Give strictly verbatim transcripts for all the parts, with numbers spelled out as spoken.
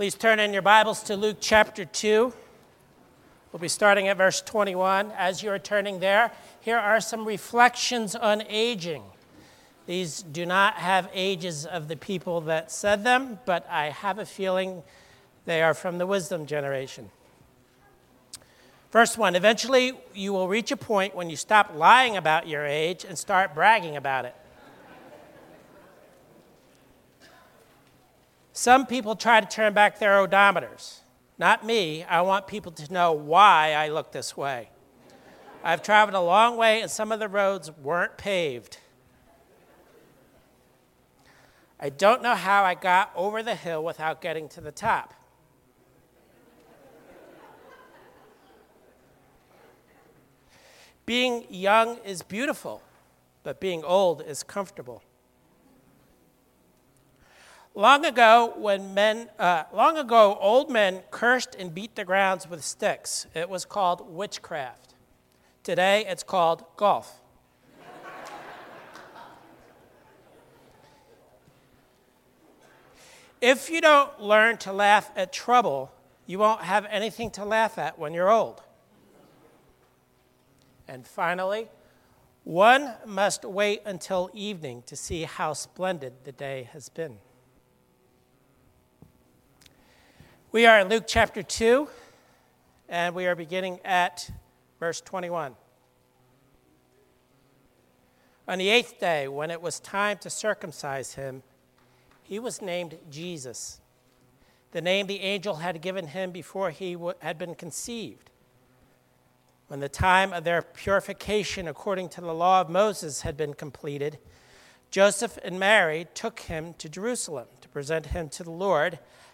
Please turn in your Bibles to Luke chapter two. We'll be starting at verse twenty-one. As you're turning there, here are some reflections on aging. These do not have ages of the people that said them, but I have a feeling they are from the wisdom generation. First one, eventually you will reach a point when you stop lying about your age and start bragging about it. Some people try to turn back their odometers. Not me. I want people to know why I look this way. I've traveled a long way and some of the roads weren't paved. I don't know how I got over the hill without getting to the top. Being young is beautiful, but being old is comfortable. Long ago, when men, uh, long ago, old men cursed and beat the grounds with sticks. It was called witchcraft. Today, it's called golf. If you don't learn to laugh at trouble, you won't have anything to laugh at when you're old. And finally, one must wait until evening to see how splendid the day has been. We are in Luke chapter two, and we are beginning at verse twenty-one. On the eighth day, when it was time to circumcise him, he was named Jesus, the name the angel had given him before he w- had been conceived. When the time of their purification according to the law of Moses had been completed, Joseph and Mary took him to Jerusalem to present him to the Lord,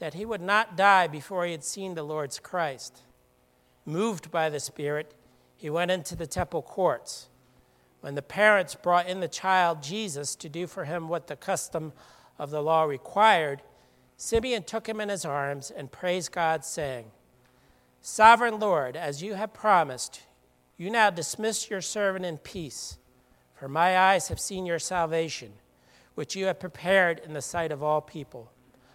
that he would not die before he had seen the Lord's Christ. Moved by the Spirit, he went into the temple courts. When the parents brought in the child Jesus to do for him what the custom of the law required, Simeon took him in his arms and praised God, saying, "Sovereign Lord, as you have promised, you now dismiss your servant in peace, for my eyes have seen your salvation, which you have prepared in the sight of all people,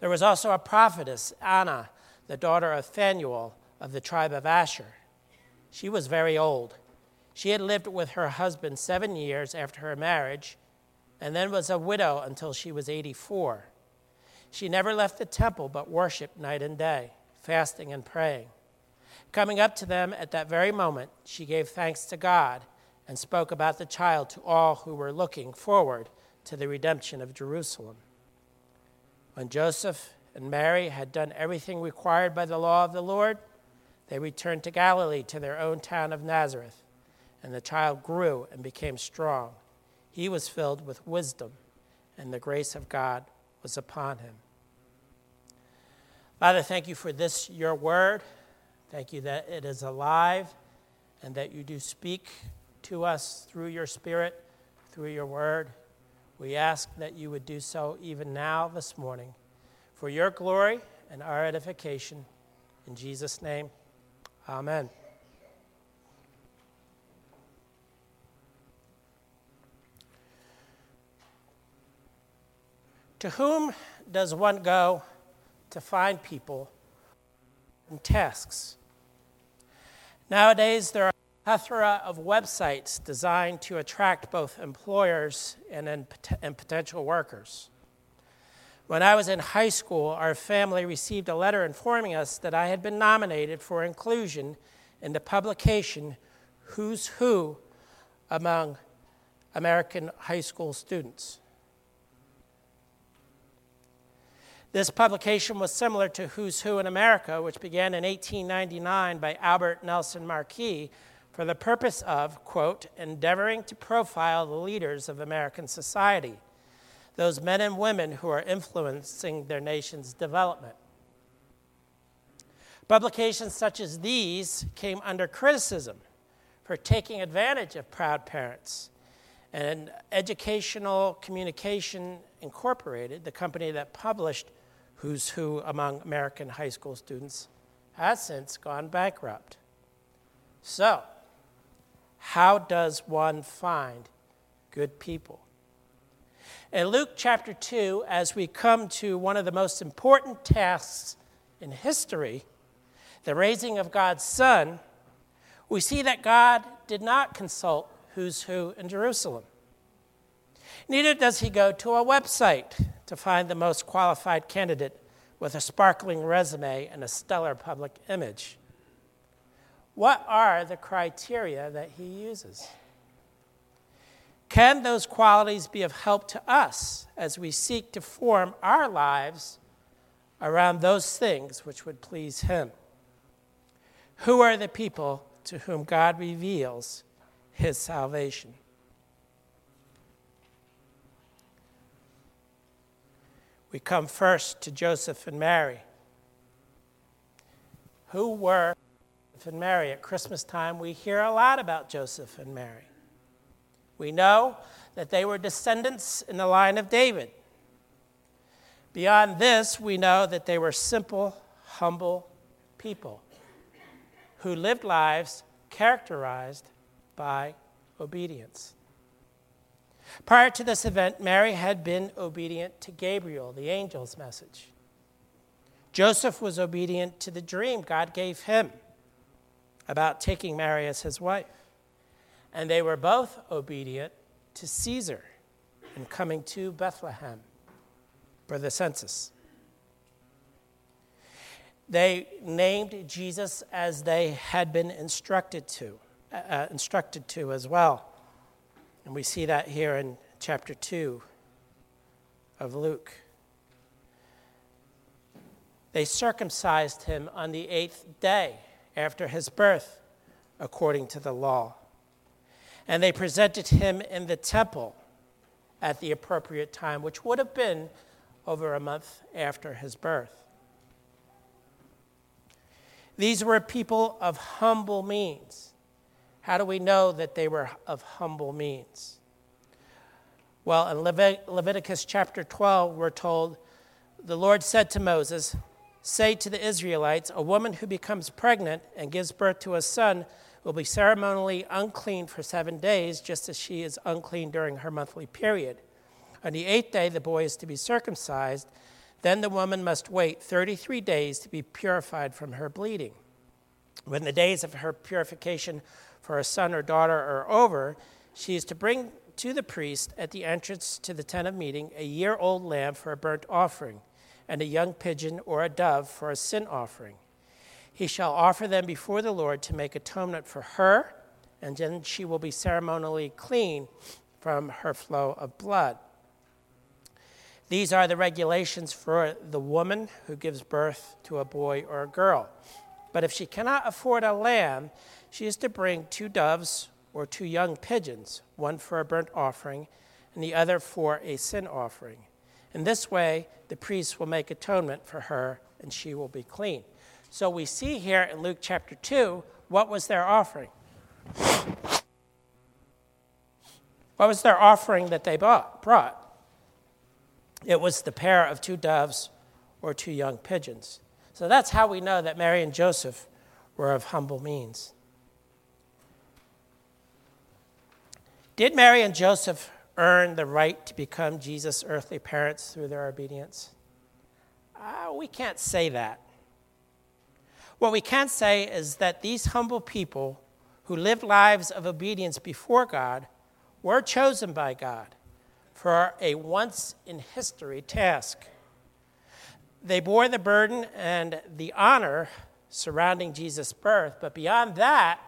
There was also a prophetess, Anna, the daughter of Phanuel of the tribe of Asher. She was very old. She had lived with her husband seven years after her marriage, and then was a widow until she was eighty-four. She never left the temple but worshiped night and day, fasting and praying. Coming up to them at that very moment, she gave thanks to God and spoke about the child to all who were looking forward to the redemption of Jerusalem. When Joseph and Mary had done everything required by the law of the Lord, they returned to Galilee, to their own town of Nazareth, and the child grew and became strong. He was filled with wisdom, and the grace of God was upon him. Father, thank you for this, your word. Thank you that it is alive and that you do speak to us through your Spirit, through your word. We ask that you would do so even now this morning for your glory and our edification. In Jesus' name, amen. To whom does one go to find people and tasks? Nowadays, there are plethora of websites designed to attract both employers and, and potential workers. When I was in high school, our family received a letter informing us that I had been nominated for inclusion in the publication Who's Who among American high school students. This publication was similar to Who's Who in America, which began in eighteen ninety-nine by Albert Nelson Marquis for the purpose of, quote, endeavoring to profile the leaders of American society, those men and women who are influencing their nation's development. Publications such as these came under criticism for taking advantage of proud parents. And Educational Communication Incorporated, the company that published Who's Who among American high school students, has since gone bankrupt. So, how does one find good people? In Luke chapter two, as we come to one of the most important tasks in history, the raising of God's Son, we see that God did not consult Who's Who in Jerusalem. Neither does he go to a website to find the most qualified candidate with a sparkling resume and a stellar public image. What are the criteria that he uses? Can those qualities be of help to us as we seek to form our lives around those things which would please him? Who are the people to whom God reveals his salvation? We come first to Joseph and Mary. Who were Joseph and Mary? At Christmas time, we hear a lot about Joseph and Mary. We know that they were descendants in the line of David. Beyond this, we know that they were simple, humble people who lived lives characterized by obedience. Prior to this event, Mary had been obedient to Gabriel, the angel's message. Joseph was obedient to the dream God gave him about taking Mary as his wife. And they were both obedient to Caesar in coming to Bethlehem for the census. They named Jesus as they had been instructed to, uh, instructed to as well. And we see that here in chapter two of Luke. They circumcised him on the eighth day after his birth, according to the law. And they presented him in the temple at the appropriate time, which would have been over a month after his birth. These were people of humble means. How do we know that they were of humble means? Well, in Levit- Leviticus chapter twelve, we're told, the Lord said to Moses, say to the Israelites, a woman who becomes pregnant and gives birth to a son will be ceremonially unclean for seven days, just as she is unclean during her monthly period. On the eighth day, the boy is to be circumcised. Then the woman must wait thirty-three days to be purified from her bleeding. When the days of her purification for a son or daughter are over, she is to bring to the priest at the entrance to the tent of meeting a year-old lamb for a burnt offering and a young pigeon or a dove for a sin offering. He shall offer them before the Lord to make atonement for her, and then she will be ceremonially clean from her flow of blood. These are the regulations for the woman who gives birth to a boy or a girl. But if she cannot afford a lamb, she is to bring two doves or two young pigeons, one for a burnt offering and the other for a sin offering. In this way, the priest will make atonement for her and she will be clean. So we see here in Luke chapter two, what was their offering? What was their offering that they bought, brought? It was the pair of two doves or two young pigeons. So that's how we know that Mary and Joseph were of humble means. Did Mary and Joseph earn the right to become Jesus' earthly parents through their obedience? Uh, we can't say that. What we can say is that these humble people who lived lives of obedience before God were chosen by God for a once-in-history task. They bore the burden and the honor surrounding Jesus' birth, but beyond that,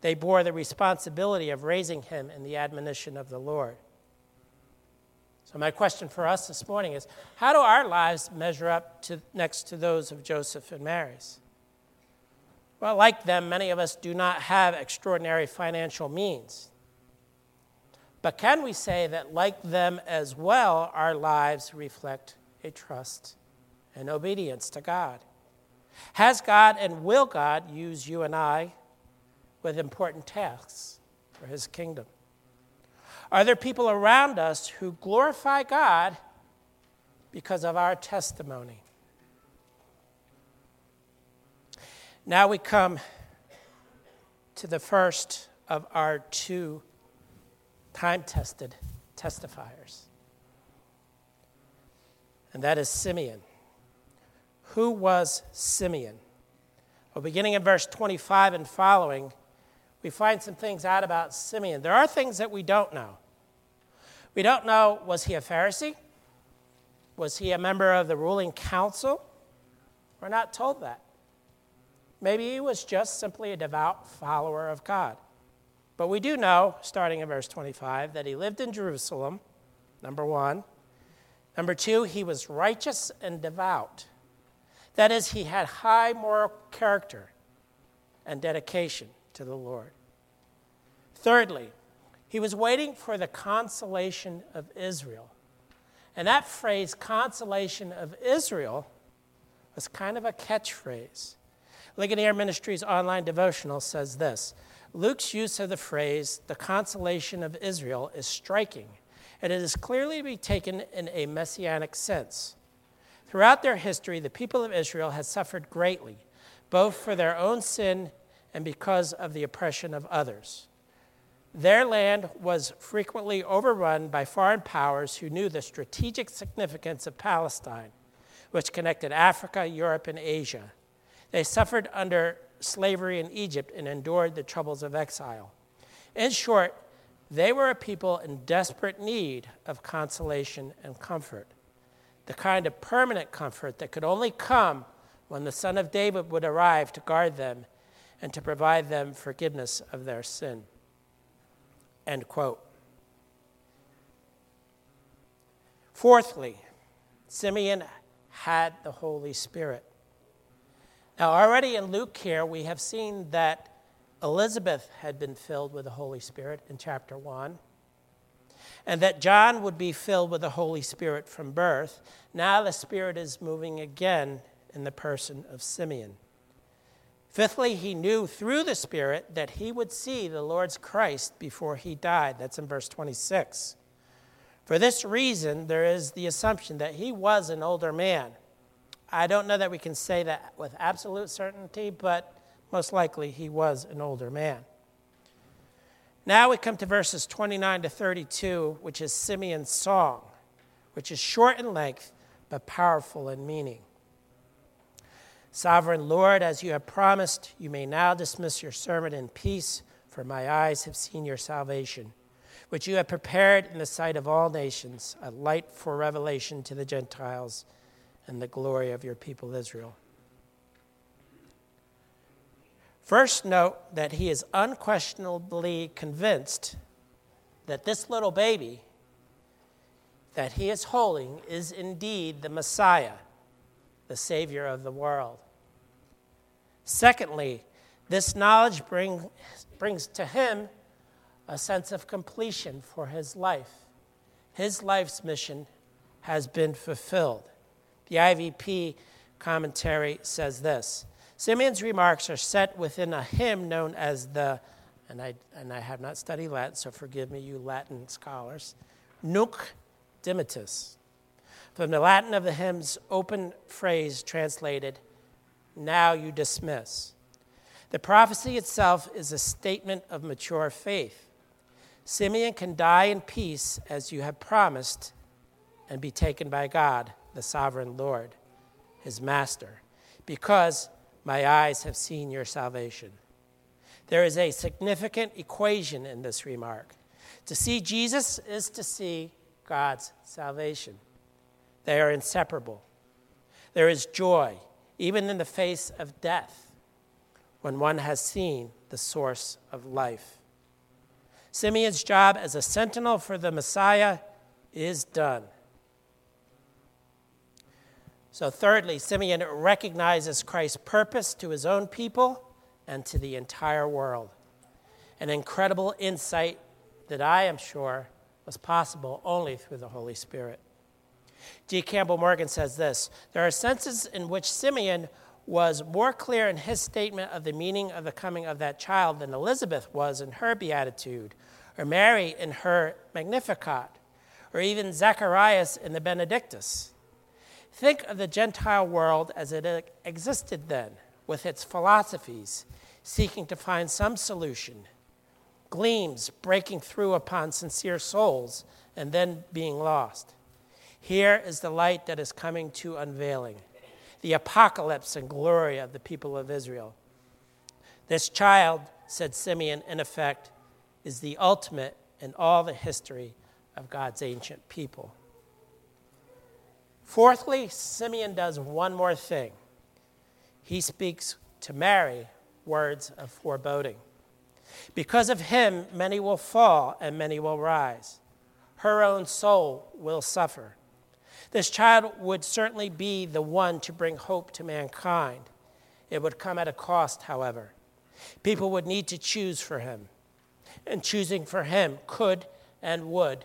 they bore the responsibility of raising him in the admonition of the Lord. So my question for us this morning is, how do our lives measure up to next to those of Joseph and Mary's? Well, like them, many of us do not have extraordinary financial means. But can we say that, like them as well, our lives reflect a trust and obedience to God? Has God and will God use you and I with important tasks for his kingdom? Are there people around us who glorify God because of our testimony? Now we come to the first of our two time-tested testifiers, and that is Simeon. Who was Simeon? Well, beginning in verse twenty-five and following, we find some things out about Simeon. There are things that we don't know. We don't know, was he a Pharisee? Was he a member of the ruling council? We're not told that. Maybe he was just simply a devout follower of God. But we do know, starting in verse twenty-five, that he lived in Jerusalem, number one. Number two, he was righteous and devout. That is, he had high moral character and dedication to the Lord. Thirdly, he was waiting for the consolation of Israel. And that phrase, consolation of Israel, was kind of a catchphrase. Ligonier Ministries online devotional says this: Luke's use of the phrase, the consolation of Israel, is striking, and it is clearly to be taken in a messianic sense. Throughout their history, the people of Israel had suffered greatly, both for their own sin and because of the oppression of others. Their land was frequently overrun by foreign powers who knew the strategic significance of Palestine, which connected Africa, Europe, and Asia. They suffered under slavery in Egypt and endured the troubles of exile. In short, they were a people in desperate need of consolation and comfort, the kind of permanent comfort that could only come when the Son of David would arrive to guard them and to provide them forgiveness of their sin. End quote. Fourthly, Simeon had the Holy Spirit. Now, already in Luke here, we have seen that Elizabeth had been filled with the Holy Spirit in chapter one, and that John would be filled with the Holy Spirit from birth. Now the Spirit is moving again in the person of Simeon. Fifthly, he knew through the Spirit that he would see the Lord's Christ before he died. That's in verse twenty-six. For this reason, there is the assumption that he was an older man. I don't know that we can say that with absolute certainty, but most likely he was an older man. Now we come to verses twenty-nine to thirty-two, which is Simeon's song, which is short in length, but powerful in meaning. Sovereign Lord, as you have promised, you may now dismiss your servant in peace, for my eyes have seen your salvation, which you have prepared in the sight of all nations, a light for revelation to the Gentiles and the glory of your people Israel. First, note that he is unquestionably convinced that this little baby that he is holding is indeed the Messiah, the Savior of the world. Secondly, this knowledge bring, brings to him a sense of completion for his life. His life's mission has been fulfilled. The I V P commentary says this: Simeon's remarks are set within a hymn known as the, and I and I have not studied Latin, so forgive me, you Latin scholars, Nunc Dimittis. From the Latin of the hymn's open phrase translated, now you dismiss. The prophecy itself is a statement of mature faith. Simeon can die in peace as you have promised and be taken by God, the sovereign Lord, his master, because my eyes have seen your salvation. There is a significant equation in this remark. To see Jesus is to see God's salvation. They are inseparable. There is joy, even in the face of death, when one has seen the source of life. Simeon's job as a sentinel for the Messiah is done. So thirdly, Simeon recognizes Christ's purpose to his own people and to the entire world. An incredible insight that I am sure was possible only through the Holy Spirit. G. Campbell Morgan says this: there are senses in which Simeon was more clear in his statement of the meaning of the coming of that child than Elizabeth was in her beatitude, or Mary in her Magnificat, or even Zacharias in the Benedictus. Think of the Gentile world as it existed then, with its philosophies, seeking to find some solution, gleams breaking through upon sincere souls and then being lost. Here is the light that is coming to unveiling, the apocalypse and glory of the people of Israel. This child, said Simeon, in effect, is the ultimate in all the history of God's ancient people. Fourthly, Simeon does one more thing. He speaks to Mary words of foreboding. Because of him, many will fall and many will rise. Her own soul will suffer. This child would certainly be the one to bring hope to mankind. It would come at a cost, however. People would need to choose for him, and choosing for him could and would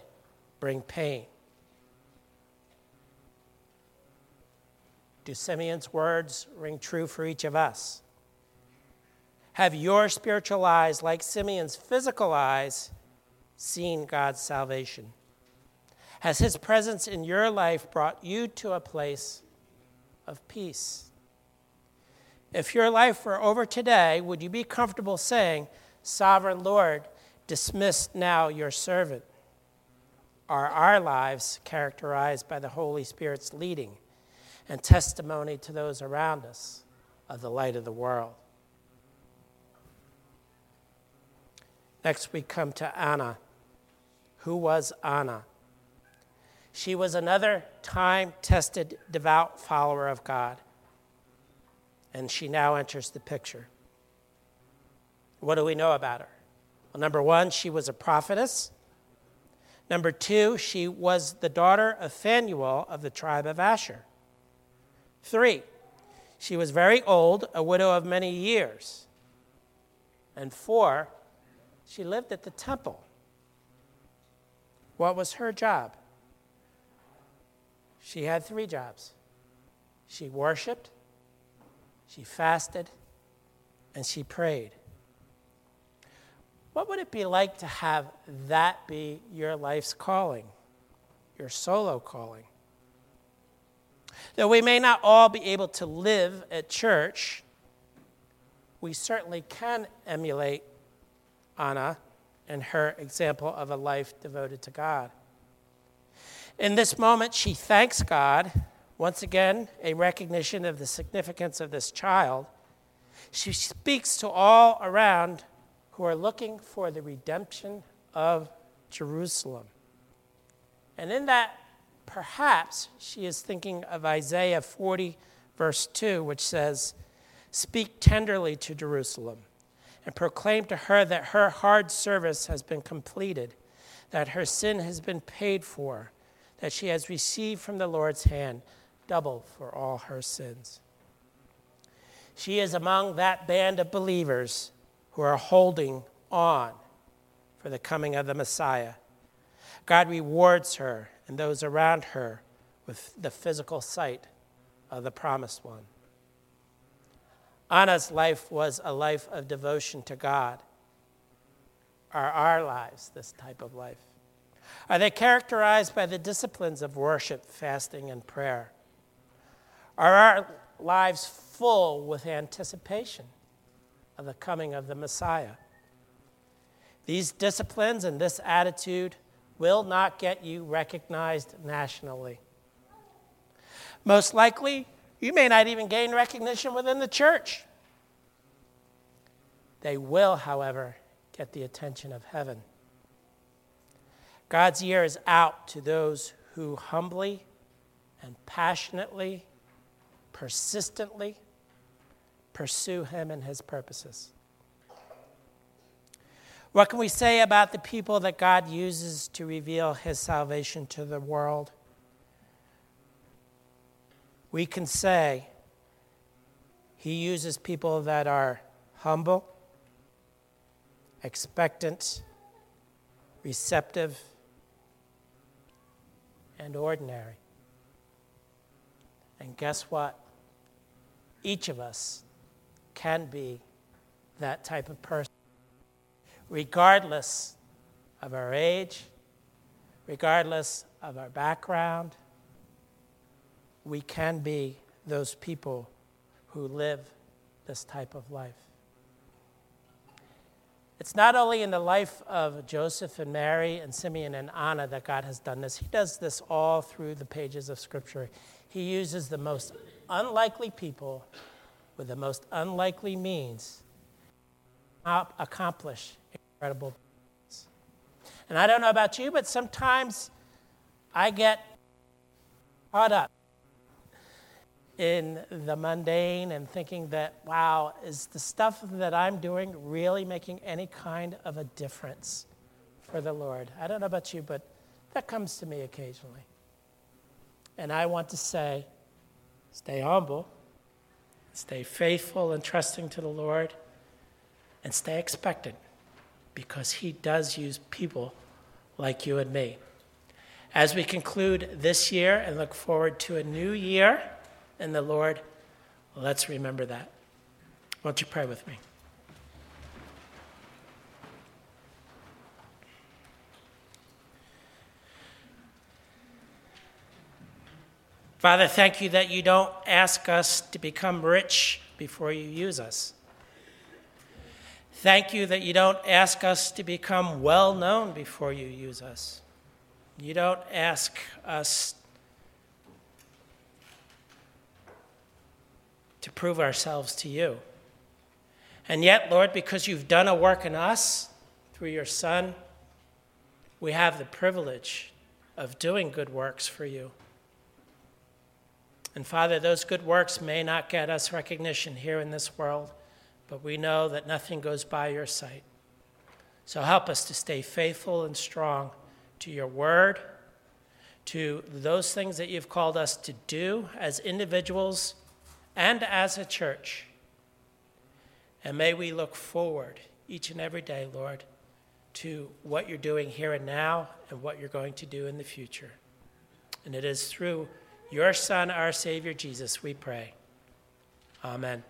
bring pain. Do Simeon's words ring true for each of us? Have your spiritual eyes, like Simeon's physical eyes, seen God's salvation? Has his presence in your life brought you to a place of peace? If your life were over today, would you be comfortable saying, "Sovereign Lord, dismiss now your servant"? Are our lives characterized by the Holy Spirit's leading and testimony to those around us of the light of the world? Next, we come to Anna. Who was Anna? She was another time-tested, devout follower of God. And she now enters the picture. What do we know about her? Well, number one, she was a prophetess. Number two, she was the daughter of Phanuel of the tribe of Asher. Three, she was very old, a widow of many years. And four, she lived at the temple. What was her job? She had three jobs. She worshiped, she fasted, and she prayed. What would it be like to have that be your life's calling, your solo calling? Though we may not all be able to live at church, we certainly can emulate Anna and her example of a life devoted to God. In this moment, she thanks God, once again, a recognition of the significance of this child. She speaks to all around who are looking for the redemption of Jerusalem. And in that, perhaps, she is thinking of Isaiah forty, verse two, which says, "Speak tenderly to Jerusalem and proclaim to her that her hard service has been completed, that her sin has been paid for, that she has received from the Lord's hand double for all her sins." She is among that band of believers who are holding on for the coming of the Messiah. God rewards her and those around her with the physical sight of the promised one. Anna's life was a life of devotion to God. Are our lives this type of life? Are they characterized by the disciplines of worship, fasting, and prayer? Are our lives full with anticipation of the coming of the Messiah? These disciplines and this attitude will not get you recognized nationally. Most likely, you may not even gain recognition within the church. They will, however, get the attention of heaven. God's ear is out to those who humbly and passionately persistently pursue him and his purposes. What can we say about the people that God uses to reveal his salvation to the world? We can say he uses people that are humble, expectant, receptive, and ordinary. And guess what? Each of us can be that type of person, regardless of our age, regardless of our background. We can be those people who live this type of life. It's not only in the life of Joseph and Mary and Simeon and Anna that God has done this. He does this all through the pages of Scripture. He uses the most unlikely people with the most unlikely means to accomplish incredible things. And I don't know about you, but sometimes I get caught up in the mundane and thinking that, wow, is the stuff that I'm doing really making any kind of a difference for the Lord? I don't know about you, but that comes to me occasionally. And I want to say, stay humble, stay faithful and trusting to the Lord, and stay expectant, because he does use people like you and me. As we conclude this year and look forward to a new year, and the Lord, let's remember that. Won't you pray with me? Father, thank you that you don't ask us to become rich before you use us. Thank you that you don't ask us to become well known before you use us. You don't ask us to prove ourselves to you. And yet, Lord, because you've done a work in us through your Son, we have the privilege of doing good works for you. And Father, those good works may not get us recognition here in this world, but we know that nothing goes by your sight. So help us to stay faithful and strong to your word, to those things that you've called us to do as individuals and as a church. And may we look forward each and every day, Lord, to what you're doing here and now and what you're going to do in the future. And it is through your Son, our Savior, Jesus, we pray. Amen.